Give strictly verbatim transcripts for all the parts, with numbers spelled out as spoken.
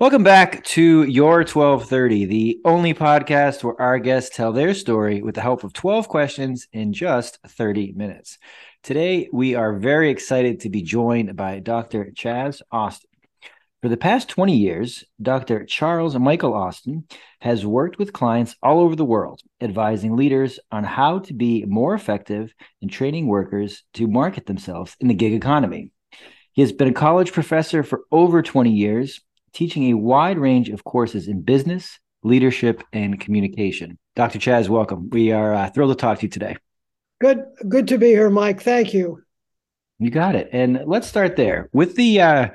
Welcome back to Your twelve thirty, the only podcast where our guests tell their story with the help of twelve questions in just thirty minutes. Today, we are very excited to be joined by Doctor Chaz Austin. For the past twenty years, Doctor Charles Michael Austin has worked with clients all over the world, advising leaders on how to be more effective in training workers to market themselves in the gig economy. He has been a college professor for over twenty years, teaching a wide range of courses in business, leadership, and communication. Doctor Chaz, welcome. We are uh, thrilled to talk to you today. Good, good to be here, Mike. Thank you. You got it. And let's start there with the uh,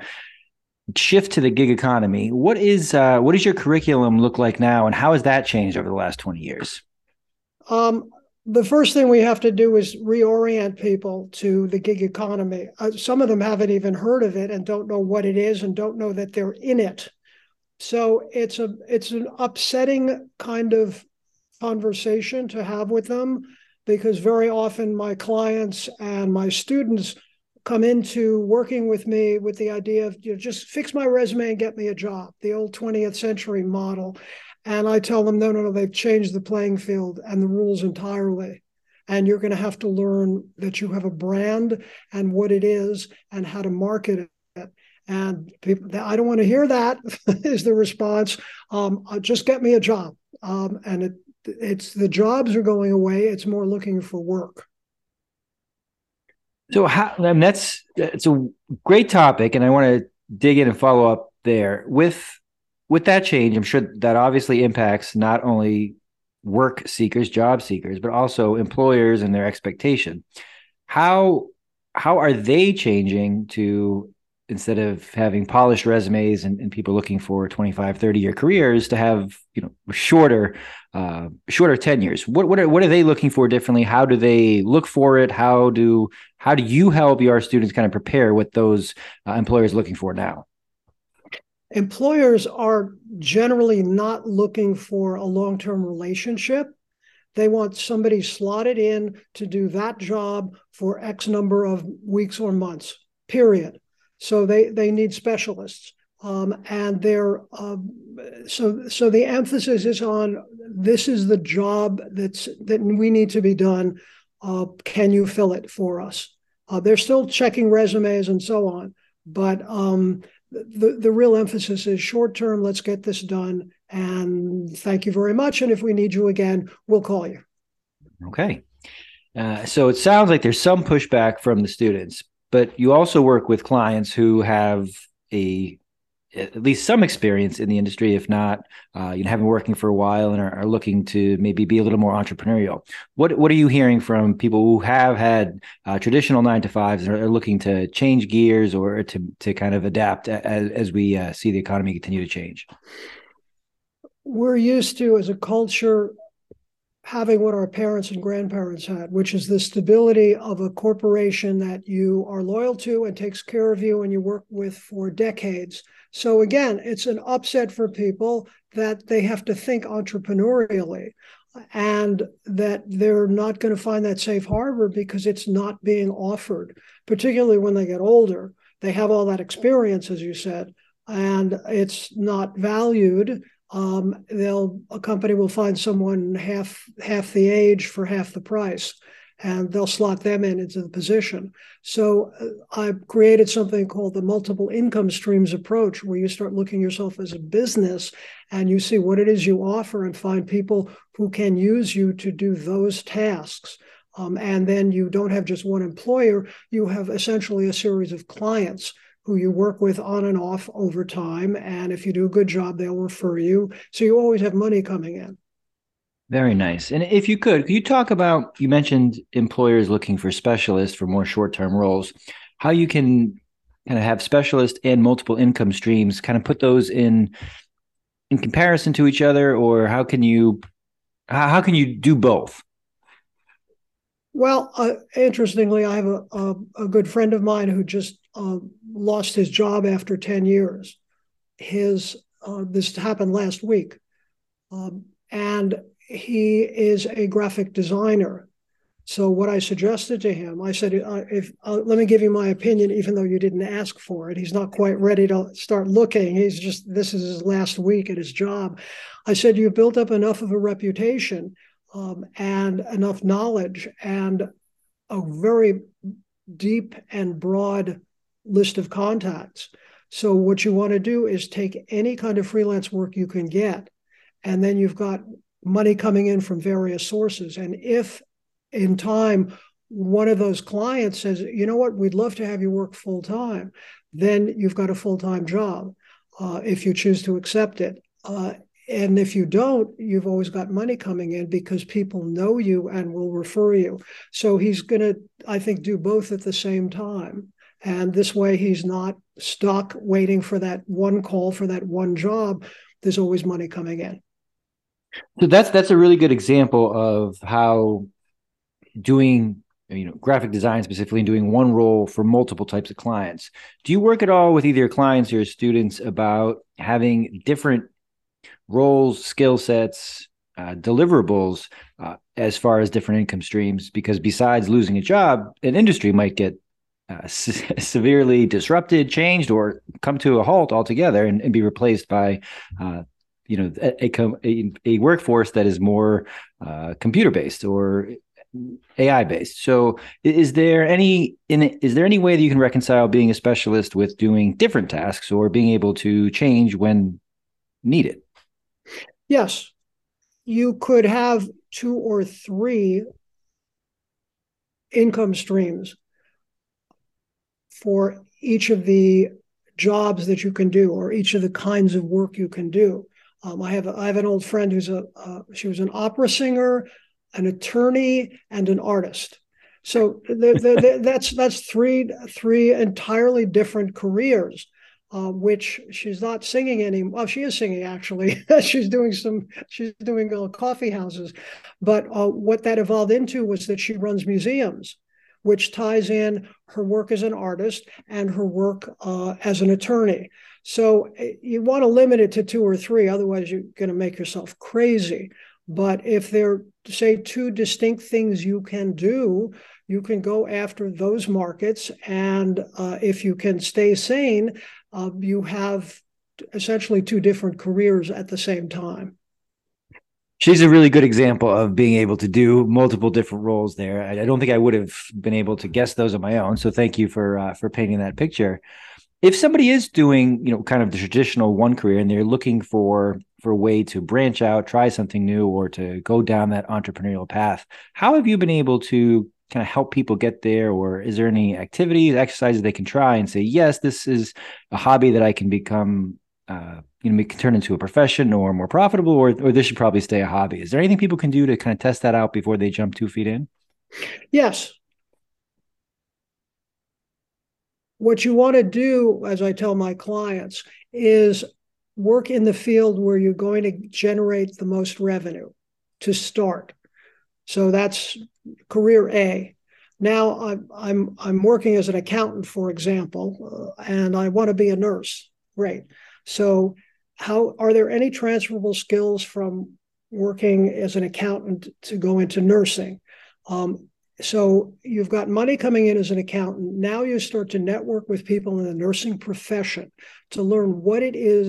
shift to the gig economy. What is uh, what does your curriculum look like now, and how has that changed over the last twenty years? Um, the first thing we have to do is reorient people to the gig economy. Uh, some of them haven't even heard of it and don't know what it is and don't know that they're in it. So it's a it's an upsetting kind of conversation to have with them, because very often my clients and my students come into working with me with the idea of, you know, just fix my resume and get me a job, the old twentieth century model. And I tell them, no, no, no, they've changed the playing field and the rules entirely. And you're going to have to learn that you have a brand and what it is and how to market it. And people, I don't want to hear that is the response. Um, just get me a job. Um, and it, it's the jobs are going away. It's more looking for work. So how, I mean, that's it's a great topic. And I want to dig in and follow up there with With that change. I'm sure that obviously impacts not only work seekers, job seekers, but also employers and their expectation. How how are they changing to, instead of having polished resumes and, and people looking for twenty-five, thirty-year careers, to have, you know, shorter uh, shorter tenures? What what are what are they looking for differently? How do they look for it? How do how do you help your students kind of prepare what those uh, employers are looking for now? Employers are generally not looking for a long-term relationship. They want somebody slotted in to do that job for X number of weeks or months, period. So they, they need specialists. Um, and they're, uh, so, so the emphasis is on, this is the job that's, that we need to be done. Uh, can you fill it for us? Uh, they're still checking resumes and so on, but um, The, the real emphasis is short term, let's get this done. And thank you very much. And if we need you again, we'll call you. Okay. Uh, so it sounds like there's some pushback from the students, but you also work with clients who have a at least some experience in the industry, if not, uh, you know, have been working for a while and are, are looking to maybe be a little more entrepreneurial. What what are you hearing from people who have had uh, traditional nine to fives and are looking to change gears or to to kind of adapt as, as we uh, see the economy continue to change? We're used to, as a culture, having what our parents and grandparents had, which is the stability of a corporation that you are loyal to and takes care of you and you work with for decades. So again, it's an upset for people that they have to think entrepreneurially and that they're not going to find that safe harbor because it's not being offered, particularly when they get older. They have all that experience, as you said, and it's not valued. Um, they'll a company will find someone half half the age for half the price, and they'll slot them in into the position. So uh, I created something called the multiple income streams approach, where you start looking yourself as a business and you see what it is you offer and find people who can use you to do those tasks. Um, and then you don't have just one employer, you have essentially a series of clients who you work with on and off over time. And if you do a good job, they'll refer you. So you always have money coming in. Very nice. And if you could, could you talk about, you mentioned employers looking for specialists for more short-term roles, how you can kind of have specialist and multiple income streams, kind of put those in in comparison to each other, or how can you how can you do both? Well, uh, interestingly, I have a, a, a good friend of mine who just uh, lost his job after ten years. His uh, this happened last week. Um, and he is a graphic designer. So what I suggested to him, I said, uh, if uh, let me give you my opinion, even though you didn't ask for it. He's not quite ready to start looking. He's just, this is his last week at his job. I said, you've built up enough of a reputation um, and enough knowledge and a very deep and broad list of contacts. So what you want to do is take any kind of freelance work you can get, and then you've got money coming in from various sources. And if in time, one of those clients says, you know what, we'd love to have you work full time, then you've got a full time job uh, if you choose to accept it. Uh, and if you don't, you've always got money coming in because people know you and will refer you. So he's going to, I think, do both at the same time. And this way, he's not stuck waiting for that one call for that one job. There's always money coming in. So that's that's a really good example of how doing, you know, graphic design specifically and doing one role for multiple types of clients. Do you work at all with either your clients or your students about having different roles, skill sets, uh, deliverables uh, as far as different income streams? Because besides losing a job, an industry might get uh, se- severely disrupted, changed, or come to a halt altogether and, and be replaced by uh you know, a, a, a workforce that is more uh, computer-based or A I-based. So is there any is there any way that you can reconcile being a specialist with doing different tasks or being able to change when needed? Yes. You could have two or three income streams for each of the jobs that you can do or each of the kinds of work you can do. Um, I have a, I have an old friend who's a uh, she was an opera singer, an attorney, and an artist. So they're, they're, they're, that's that's three three entirely different careers. Uh, which she's not singing anymore. Well, she is singing actually. she's doing some. She's doing uh, coffee houses. But uh, what that evolved into was that she runs museums, which ties in her work as an artist and her work uh, as an attorney. So you want to limit it to two or three, otherwise you're going to make yourself crazy. But if there are, say, two distinct things you can do, you can go after those markets. And uh, if you can stay sane, uh, you have essentially two different careers at the same time. She's a really good example of being able to do multiple different roles there. I, I don't think I would have been able to guess those on my own. So thank you for uh, for painting that picture. If somebody is doing, you know, kind of the traditional one career and they're looking for, for a way to branch out, try something new, or to go down that entrepreneurial path, how have you been able to kind of help people get there? Or is there any activities, exercises they can try and say, yes, this is a hobby that I can become, uh, you know, make, turn into a profession or more profitable, or, or this should probably stay a hobby? Is there anything people can do to kind of test that out before they jump two feet in? Yes. What you want to do, as I tell my clients, is work in the field where you're going to generate the most revenue to start. So that's career A. Now I'm I'm I'm working as an accountant, for example, uh, and I want to be a nurse. Great. So how are there any transferable skills from working as an accountant to go into nursing? Um, So you've got money coming in as an accountant. Now you start to network with people in the nursing profession to learn what it is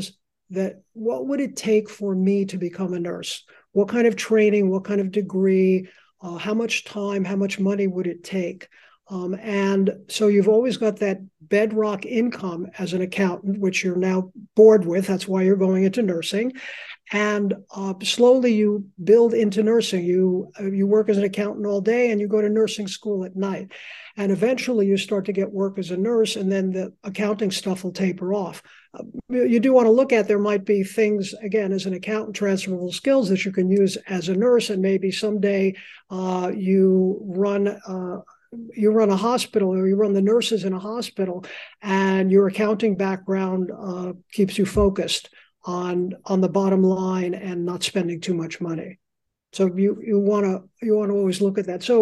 that, what would it take for me to become a nurse? What kind of training, what kind of degree, uh, how much time, how much money would it take? Um, and so you've always got that bedrock income as an accountant, which you're now bored with. That's why you're going into nursing. And uh, slowly you build into nursing. You you work as an accountant all day and you go to nursing school at night. And eventually you start to get work as a nurse, and then the accounting stuff will taper off. Uh, you do want to look at, there might be things, again, as an accountant, transferable skills that you can use as a nurse. And maybe someday uh, you run... Uh, you run a hospital, or you run the nurses in a hospital, and your accounting background uh, keeps you focused on on the bottom line and not spending too much money. So you you want to you want to always look at that. So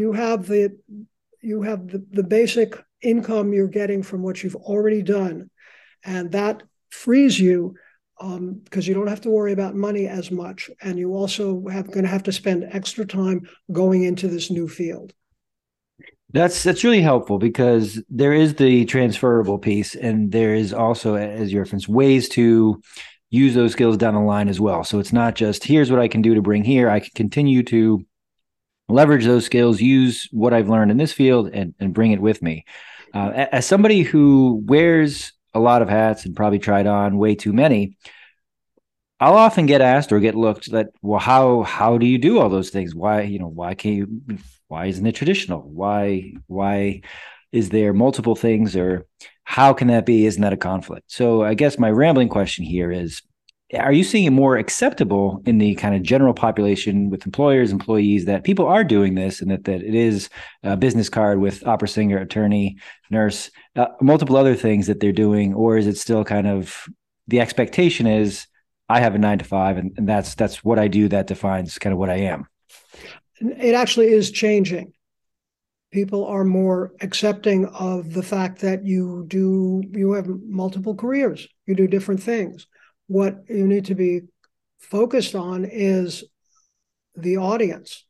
you have the you have the, the basic income you're getting from what you've already done, and that frees you um, because you don't have to worry about money as much. And you also have going to have to spend extra time going into this new field. That's that's really helpful, because there is the transferable piece, and there is also, as you referenced, ways to use those skills down the line as well. So it's not just here's what I can do to bring here. I can continue to leverage those skills, use what I've learned in this field, and and bring it with me. Uh, as somebody who wears a lot of hats and probably tried on way too many, I'll often get asked or get looked that, well, how how do you do all those things? Why, you know, why can't you? Why isn't it traditional? Why, why is there multiple things, or how can that be? Isn't that a conflict? So I guess my rambling question here is, are you seeing it more acceptable in the kind of general population with employers, employees, that people are doing this, and that, that it is a business card with opera singer, attorney, nurse, uh, multiple other things that they're doing? Or is it still kind of the expectation is I have a nine to five and, and that's, that's what I do. That defines kind of what I am. It actually is changing. People are more accepting of the fact that you do, you have multiple careers, you do different things. What you need to be focused on is the audience,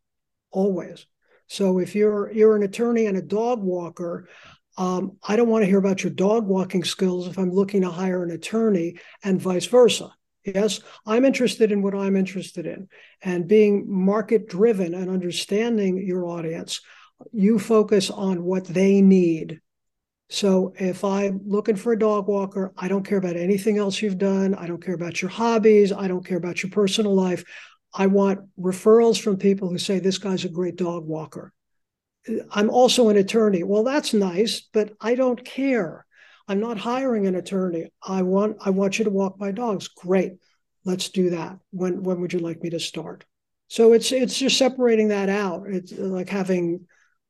always. So if you're you're an attorney and a dog walker, um, I don't want to hear about your dog walking skills if I'm looking to hire an attorney, and vice versa. Yes, I'm interested in what I'm interested in, and being market driven and understanding your audience, you focus on what they need. So if I'm looking for a dog walker, I don't care about anything else you've done. I don't care about your hobbies. I don't care about your personal life. I want referrals from people who say, this guy's a great dog walker. I'm also an attorney. Well, that's nice, but I don't care. I'm not hiring an attorney. I want I want you to walk my dogs. Great. Let's do that. When when would you like me to start? So it's it's just separating that out. It's like having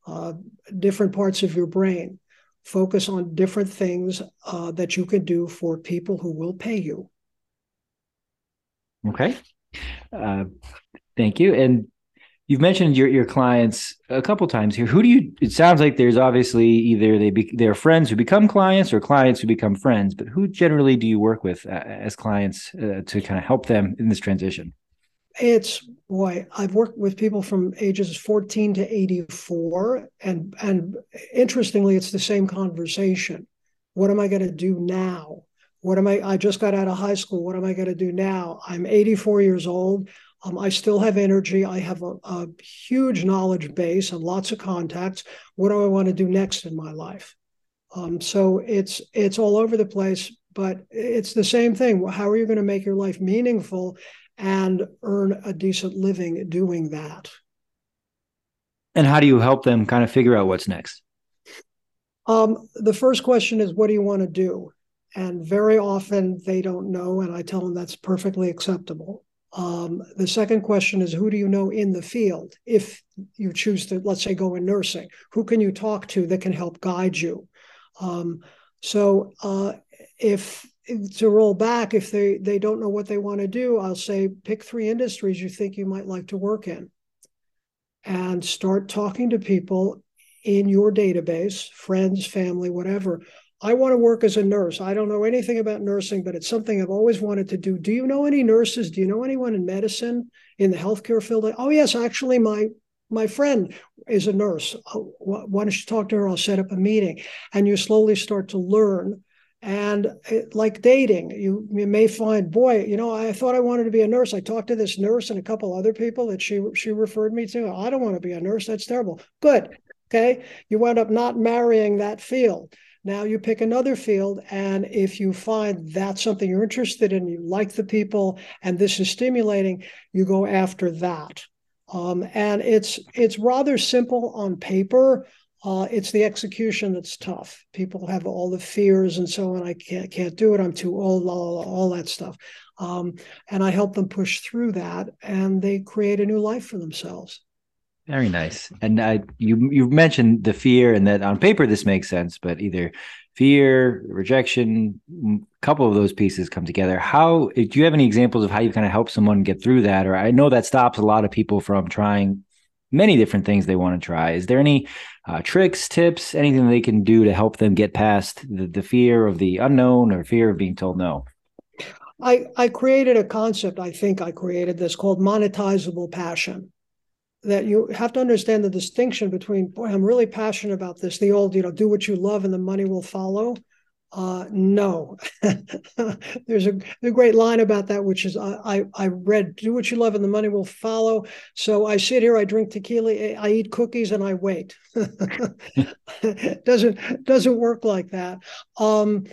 uh, different parts of your brain focus on different things uh, that you can do for people who will pay you. Okay. Uh, thank you. And you've mentioned your, your clients a couple times here. Who do you, it sounds like there's obviously either they be, they're friends who become clients or clients who become friends, but who generally do you work with uh, as clients uh, to kind of help them in this transition? It's, boy, I've worked with people from ages fourteen to eighty-four. And, and interestingly, it's the same conversation. What am I going to do now? What am I, I just got out of high school. What am I going to do now? I'm eighty-four years old. Um, I still have energy. I have a, a huge knowledge base and lots of contacts. What do I want to do next in my life? Um, so it's it's all over the place, but it's the same thing. How are you going to make your life meaningful and earn a decent living doing that? And how do you help them kind of figure out what's next? Um, the first question is, what do you want to do? And very often they don't know, and I tell them that's perfectly acceptable. Um, the second question is, who do you know in the field? If you choose to, let's say, go in nursing, who can you talk to that can help guide you? Um, so uh, if to roll back, if they, they don't know what they want to do, I'll say, pick three industries you think you might like to work in, and start talking to people in your database, friends, family, whatever. I want to work as a nurse. I don't know anything about nursing, but it's something I've always wanted to do. Do you know any nurses? Do you know anyone in medicine, in the healthcare field? Oh, yes, actually, my my friend is a nurse. Oh, wh- why don't you talk to her? I'll set up a meeting. And you slowly start to learn. And it, like dating, you, you may find, boy, you know, I thought I wanted to be a nurse. I talked to this nurse and a couple other people that she she referred me to. I don't want to be a nurse. That's terrible. Good. Okay. You wound up not marrying that field. Now you pick another field, and if you find that's something you're interested in, you like the people, and this is stimulating, you go after that. Um, and it's it's rather simple on paper. Uh, it's the execution that's tough. People have all the fears and so on. I can't can't do it. I'm too old. La, la, la, all that stuff. Um, and I help them push through that, and they create a new life for themselves. Very nice. And I, you you mentioned the fear, and that on paper this makes sense, but either fear, rejection, a couple of those pieces come together. How, do you have any examples of how you kind of help someone get through that? Or I know that stops a lot of people from trying many different things they want to try. Is there any uh, tricks, tips, anything they can do to help them get past the, the fear of the unknown or fear of being told no? I, I created a concept, I think I created this, called monetizable passion. That you have to understand the distinction between, boy, I'm really passionate about this, the old, you know, do what you love and the money will follow. Uh, no, there's a, a great line about that, which is I, I read, do what you love and the money will follow. So I sit here, I drink tequila, I eat cookies, and I wait. doesn't doesn't work like that. Um,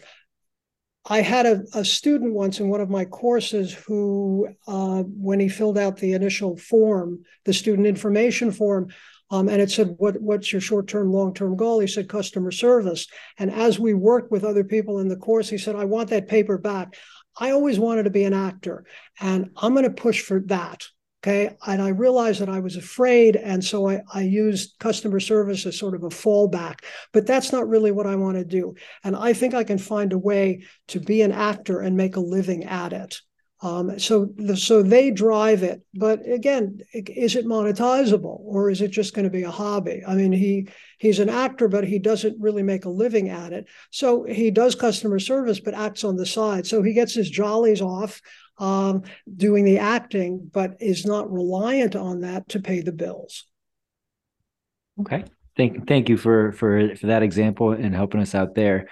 I had a, a student once in one of my courses who, uh, when he filled out the initial form, the student information form, Um, and it said, what, what's your short-term, long-term goal? He said, customer service. And as we worked with other people in the course, he said, I want that paper back. I always wanted to be an actor, and I'm going to push for that. Okay. And I realized that I was afraid. And so I, I used customer service as sort of a fallback, but that's not really what I want to do. And I think I can find a way to be an actor and make a living at it. Um, so, the, so they drive it, but again, is it monetizable or is it just going to be a hobby? I mean, he he's an actor, but he doesn't really make a living at it. So he does customer service, but acts on the side. So he gets his jollies off um, doing the acting, but is not reliant on that to pay the bills. Okay, thank thank you for for for that example and helping us out there.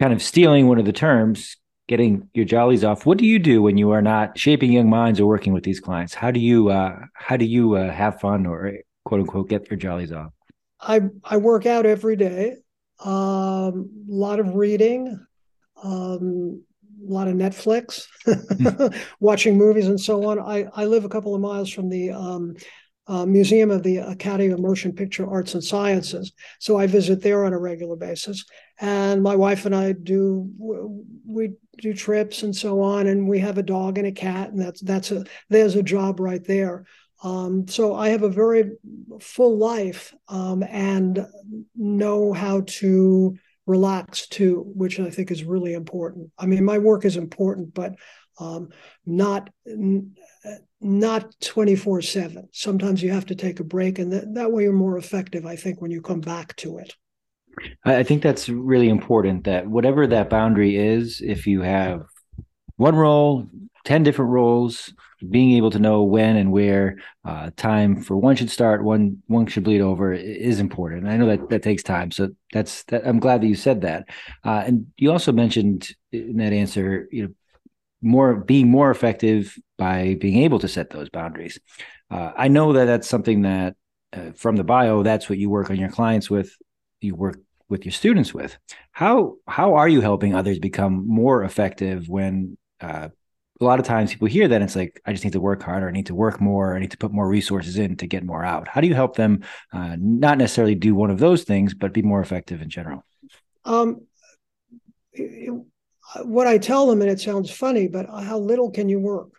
Kind of stealing one of the terms. Getting your jollies off. What do you do when you are not shaping young minds or working with these clients? How do you uh, how do you uh, have fun or quote unquote get your jollies off? I I work out every day. A um, lot of reading, um, a lot of Netflix, watching movies, and so on. I I live a couple of miles from the um, uh, Museum of the Academy of Motion Picture Arts and Sciences, so I visit there on a regular basis. And my wife and I do we. do trips and so on, and we have a dog and a cat, and that's that's a there's a job right there. Um, so I have a very full life um, and know how to relax too, which I think is really important. I mean, my work is important, but um, not not twenty-four seven. Sometimes you have to take a break, and that, that way you're more effective, I think, when you come back to it. I think that's really important that whatever that boundary is, if you have one role, ten different roles, being able to know when and where uh, time for one should start, one one should bleed over is important. And I know that that takes time. So that's that, I'm glad that you said that. Uh, and you also mentioned in that answer, you know, more being more effective by being able to set those boundaries. Uh, I know that that's something that uh, from the bio, that's what you work on your clients with. You work with your students with. How how are you helping others become more effective when uh, a lot of times people hear that and it's like, I just need to work harder, I need to work more, I need to put more resources in to get more out. How do you help them uh, not necessarily do one of those things, but be more effective in general? Um, what I tell them, and it sounds funny, but how little can you work?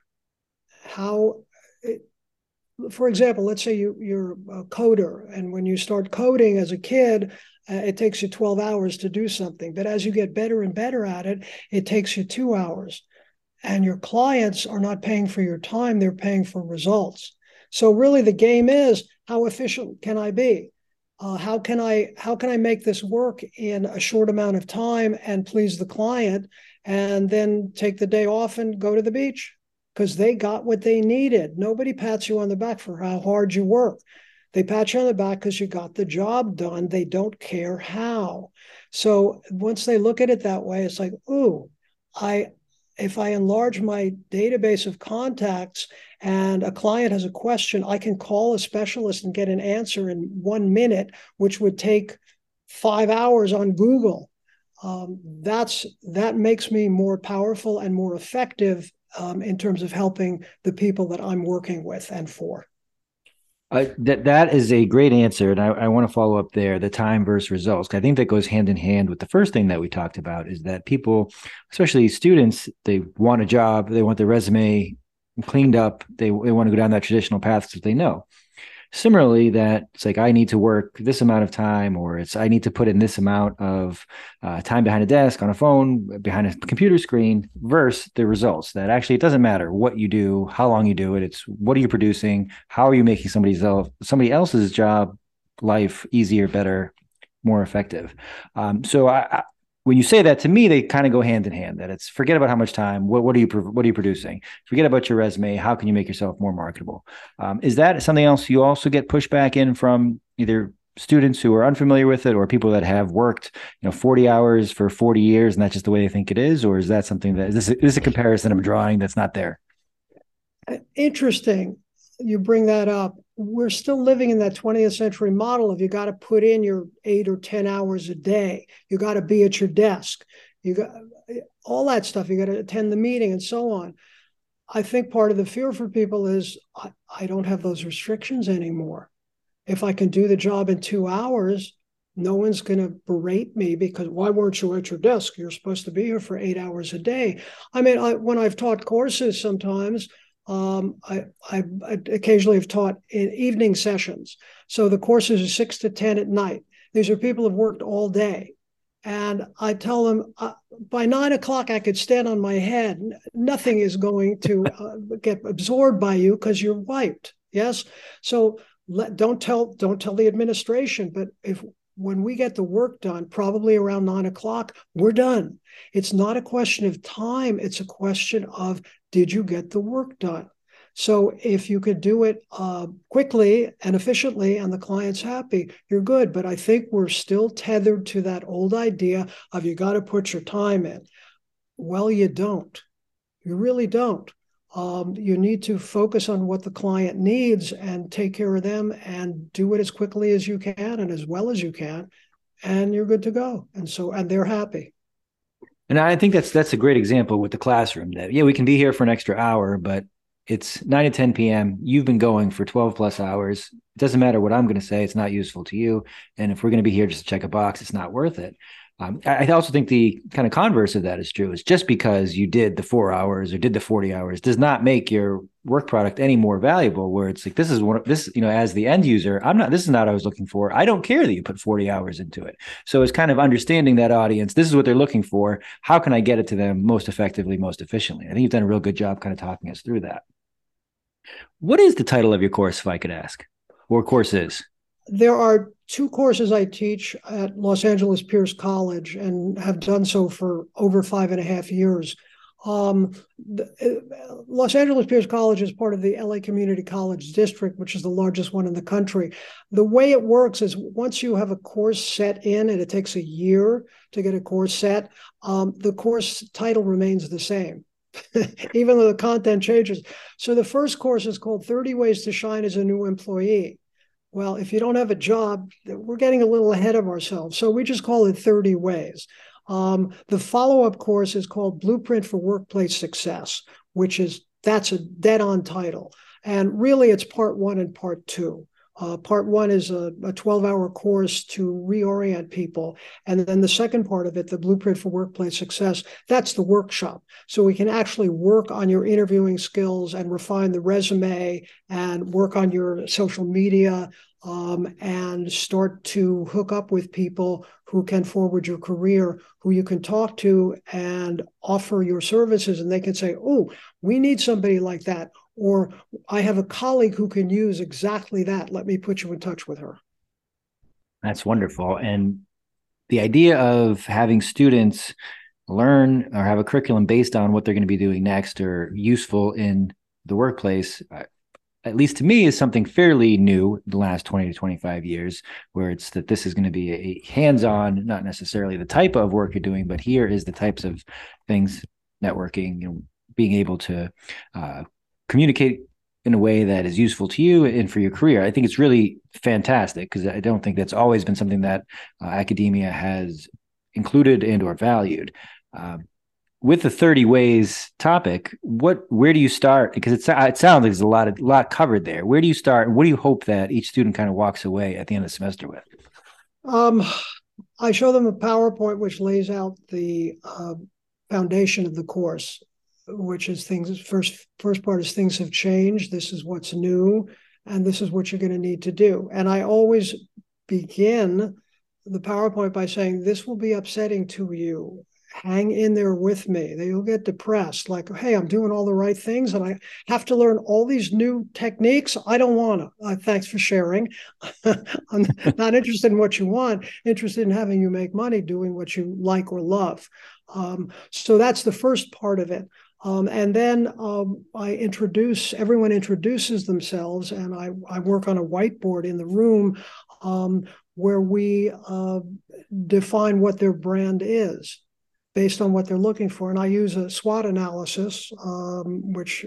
How... It, For example, let's say you, you're a coder, and when you start coding as a kid, uh, it takes you twelve hours to do something. But as you get better and better at it, it takes you two hours. And your clients are not paying for your time, they're paying for results. So really the game is, how efficient can I be? Uh, how can I how can I make this work in a short amount of time and please the client, and then take the day off and go to the beach? Because they got what they needed. Nobody pats you on the back for how hard you work. They pat you on the back because you got the job done. They don't care how. So once they look at it that way, it's like, ooh, I, if I enlarge my database of contacts and a client has a question, I can call a specialist and get an answer in one minute, which would take five hours on Google. Um, that's, that makes me more powerful and more effective Um, in terms of helping the people that I'm working with and for. Uh, that that is a great answer. And I, I want to follow up there, the time versus results. I think that goes hand in hand with the first thing that we talked about is that people, especially students, they want a job, they want their resume cleaned up, they, they want to go down that traditional path because they know. Similarly, that it's like, I need to work this amount of time, or it's, I need to put in this amount of uh, time behind a desk, on a phone, behind a computer screen, versus the results that actually, it doesn't matter what you do, how long you do it. It's what are you producing? How are you making somebody's else, somebody else's job, life easier, better, more effective? Um, so I, I, when you say that to me, they kind of go hand in hand, that it's forget about how much time, what, what are you, what are you producing? Forget about your resume. How can you make yourself more marketable? Um, is that something else you also get pushback in from either students who are unfamiliar with it or people that have worked, you know, forty hours for forty years and that's just the way they think it is? Or is that something that, is this, is this a comparison I'm drawing that's not there? Interesting. You bring that up. We're still living in that twentieth century model of you got to put in your eight or ten hours a day. You got to be at your desk. You got all that stuff. You got to attend the meeting and so on. I think part of the fear for people is I, I don't have those restrictions anymore. If I can do the job in two hours, no one's going to berate me because why weren't you at your desk? You're supposed to be here for eight hours a day. I mean, I, when I've taught courses sometimes, Um, I, I, I occasionally have taught in evening sessions. So the courses are six to ten at night. These are people who've worked all day. And I tell them uh, by nine o'clock, I could stand on my head. Nothing is going to uh, get absorbed by you because you're wiped. Yes. So let, don't tell, don't tell the administration, but if, when we get the work done, probably around nine o'clock, we're done. It's not a question of time. It's a question of, did you get the work done? So if you could do it uh, quickly and efficiently and the client's happy, you're good. But I think we're still tethered to that old idea of you got to put your time in. Well, you don't. You really don't. Um, you need to focus on what the client needs and take care of them and do it as quickly as you can and as well as you can, and you're good to go. And so, and they're happy. And I think that's, that's a great example with the classroom that, yeah, we can be here for an extra hour, but it's nine to ten P M You've been going for twelve plus hours. It doesn't matter what I'm going to say. It's not useful to you. And if we're going to be here just to check a box, it's not worth it. Um, I also think the kind of converse of that is true. Is just because you did the four hours or did the forty hours does not make your work product any more valuable, where it's like, this is one of this, you know, as the end user, I'm not, this is not what I was looking for. I don't care that you put forty hours into it. So it's kind of understanding that audience. This is what they're looking for. How can I get it to them most effectively, most efficiently? I think you've done a real good job kind of talking us through that. What is the title of your course, if I could ask, or courses? There are two courses I teach at Los Angeles Pierce College and have done so for over five and a half years. Um, the, uh, Los Angeles Pierce College is part of the L A Community College District, which is the largest one in the country. The way it works is once you have a course set in, and it takes a year to get a course set, um, the course title remains the same, even though the content changes. So the first course is called thirty ways to Shine as a New Employee. Well, if you don't have a job, we're getting a little ahead of ourselves. So we just call it thirty ways. Um, the follow-up course is called Blueprint for Workplace Success, which is, that's a dead-on title. And really, it's part one and part two. Uh, part one is a twelve-hour course to reorient people. And then the second part of it, the Blueprint for Workplace Success, that's the workshop. So we can actually work on your interviewing skills and refine the resume and work on your social media um, and start to hook up with people who can forward your career, who you can talk to and offer your services. And they can say, oh, we need somebody like that. Or I have a colleague who can use exactly that. Let me put you in touch with her. That's wonderful. And the idea of having students learn or have a curriculum based on what they're going to be doing next or useful in the workplace, at least to me, is something fairly new in the last twenty to twenty-five years, where it's that this is going to be a hands-on, not necessarily the type of work you're doing, but here is the types of things, networking, you know, being able to uh, communicate in a way that is useful to you and for your career. I think it's really fantastic because I don't think that's always been something that uh, academia has included and or valued. Um, with the thirty ways topic, what where do you start? Because it's, it sounds like there's a lot of lot covered there. Where do you start? And what do you hope that each student kind of walks away at the end of the semester with? Um, I show them a PowerPoint which lays out the uh, foundation of the course, which is things, first first part is things have changed. This is what's new, and this is what you're going to need to do. And I always begin the PowerPoint by saying, this will be upsetting to you, hang in there with me. They'll get depressed, like, hey, I'm doing all the right things and I have to learn all these new techniques. I don't want to. Uh, thanks for sharing. I'm not interested in what you want, interested in having you make money doing what you like or love. Um, so that's the first part of it. Um, and then um, I introduce, everyone introduces themselves, and I, I work on a whiteboard in the room um, where we uh, define what their brand is based on what they're looking for. And I use a SWOT analysis, um, which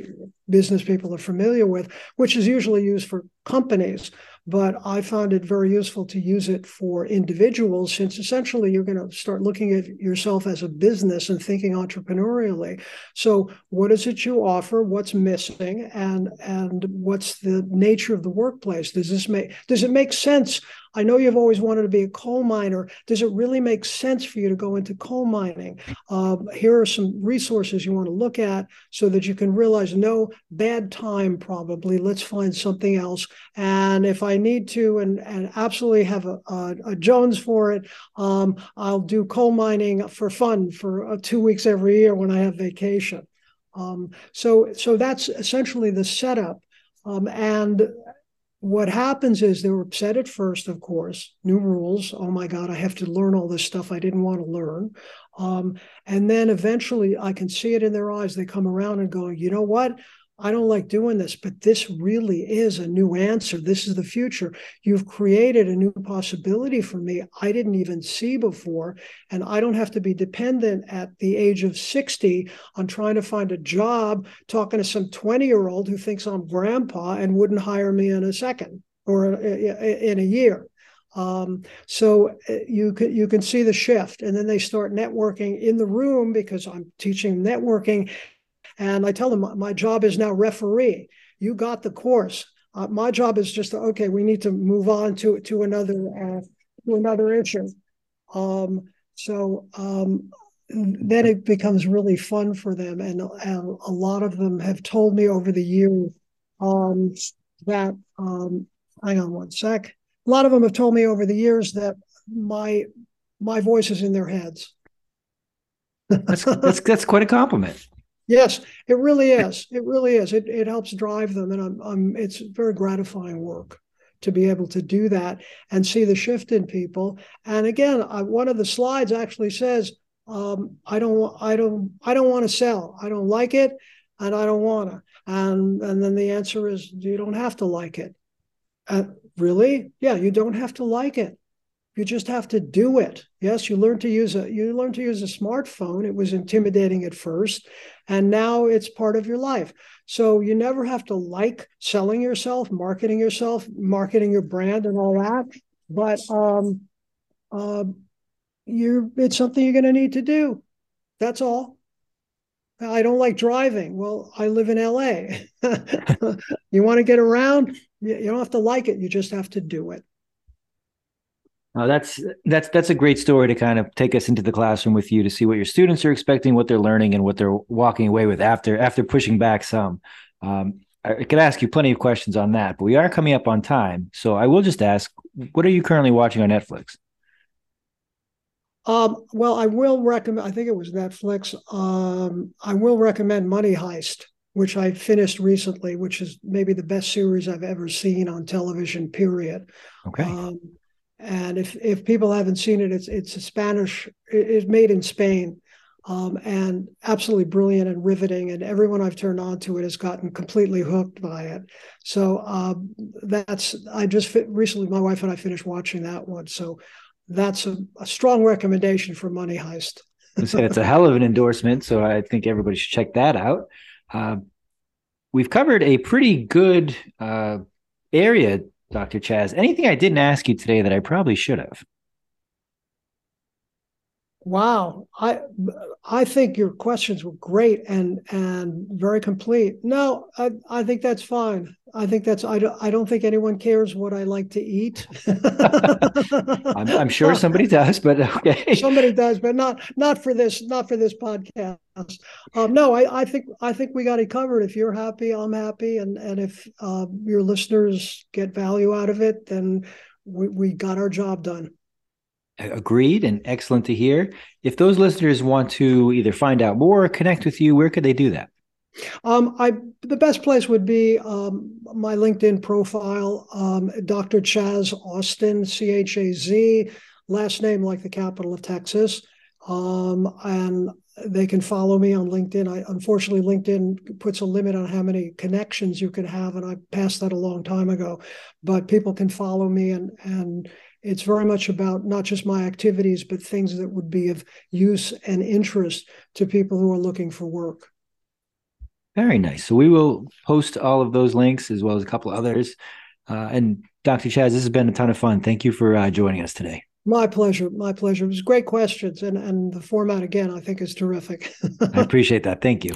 business people are familiar with, which is usually used for companies. But I found it very useful to use it for individuals, since essentially you're going to start looking at yourself as a business and thinking entrepreneurially. So what is it you offer? What's missing? And and what's the nature of the workplace? Does this make, does it make sense? I know you've always wanted to be a coal miner. Does it really make sense for you to go into coal mining? Uh, here are some resources you want to look at so that you can realize, no, bad time probably. Let's find something else. And if I I need to and, and absolutely have a, a, a Jones for it, um, I'll do coal mining for fun for uh, two weeks every year when I have vacation. Um, so, so that's essentially the setup. Um, and what happens is they're upset at first, of course, new rules. Oh my God, I have to learn all this stuff I didn't want to learn. Um, and then eventually I can see it in their eyes. They come around and go, you know what? I don't like doing this, but this really is a new answer. This is the future. You've created a new possibility for me I didn't even see before. And I don't have to be dependent at the age of sixty on trying to find a job, talking to some twenty-year-old who thinks I'm grandpa and wouldn't hire me in a second or in a year. Um, so you can, you can see the shift. And then they start networking in the room because I'm teaching networking. And I tell them, my job is now referee. You got the course. Uh, my job is just, okay, we need to move on to, to, another, uh, to another issue. Um, so um, then it becomes really fun for them. And, and a lot of them have told me over the years um, that, um, hang on one sec. A lot of them have told me over the years that my, my voice is in their heads. That's, that's, that's quite a compliment. Yes, it really is. It really is. It it helps drive them, and I'm I'm. It's very gratifying work to be able to do that and see the shift in people. And again, I, one of the slides actually says, um, I don't I don't I don't want to sell. I don't like it, and I don't want to. And and then the answer is, you don't have to like it. Uh, really? Yeah, you don't have to like it. You just have to do it. Yes, you learn to use a you learn to use a smartphone. It was intimidating at first, and now it's part of your life. So you never have to like selling yourself, marketing yourself, marketing your brand, and all that. But um, uh, you're it's something you're going to need to do. That's all. I don't like driving. Well, I live in L A You want to get around? You don't have to like it. You just have to do it. Uh, that's that's that's a great story to kind of take us into the classroom with you to see what your students are expecting, what they're learning, and what they're walking away with after after pushing back some. Um, I could ask you plenty of questions on that, but we are coming up on time, so I will just ask: what are you currently watching on Netflix? Um, well, I will recommend. I think it was Netflix. Um, I will recommend Money Heist, which I finished recently, which is maybe the best series I've ever seen on television. Period. Okay. Um, And if, if people haven't seen it, it's it's a Spanish, it's made in Spain, um, and absolutely brilliant and riveting. And everyone I've turned on to it has gotten completely hooked by it. So um, that's, I just fit, recently, my wife and I finished watching that one. So that's a, a strong recommendation for Money Heist. It's a hell of an endorsement. So I think everybody should check that out. Uh, we've covered a pretty good uh, area, Doctor Chaz. Anything I didn't ask you today that I probably should have? Wow. I I think your questions were great and and very complete. No, I, I think that's fine. I think that's, I don't, I don't think anyone cares what I like to eat. I'm, I'm sure somebody does, but okay. Somebody does, but not, not for this, not for this podcast. Um, no, I, I think, I think we got it covered. If you're happy, I'm happy. And, and if uh, your listeners get value out of it, then we, we got our job done. Agreed, and excellent to hear. If those listeners want to either find out more or connect with you, where could they do that? Um, I the best place would be um, my LinkedIn profile, um, Doctor Chaz Austin, C H A Z, last name like the capital of Texas. Um, and they can follow me on LinkedIn. I, unfortunately, LinkedIn puts a limit on how many connections you can have, and I passed that a long time ago. But people can follow me, and and it's very much about not just my activities, but things that would be of use and interest to people who are looking for work. Very nice. So we will post all of those links as well as a couple of others. Uh, and Doctor Chaz, this has been a ton of fun. Thank you for uh, joining us today. My pleasure. My pleasure. It was great questions. And, and the format, again, I think is terrific. I appreciate that. Thank you.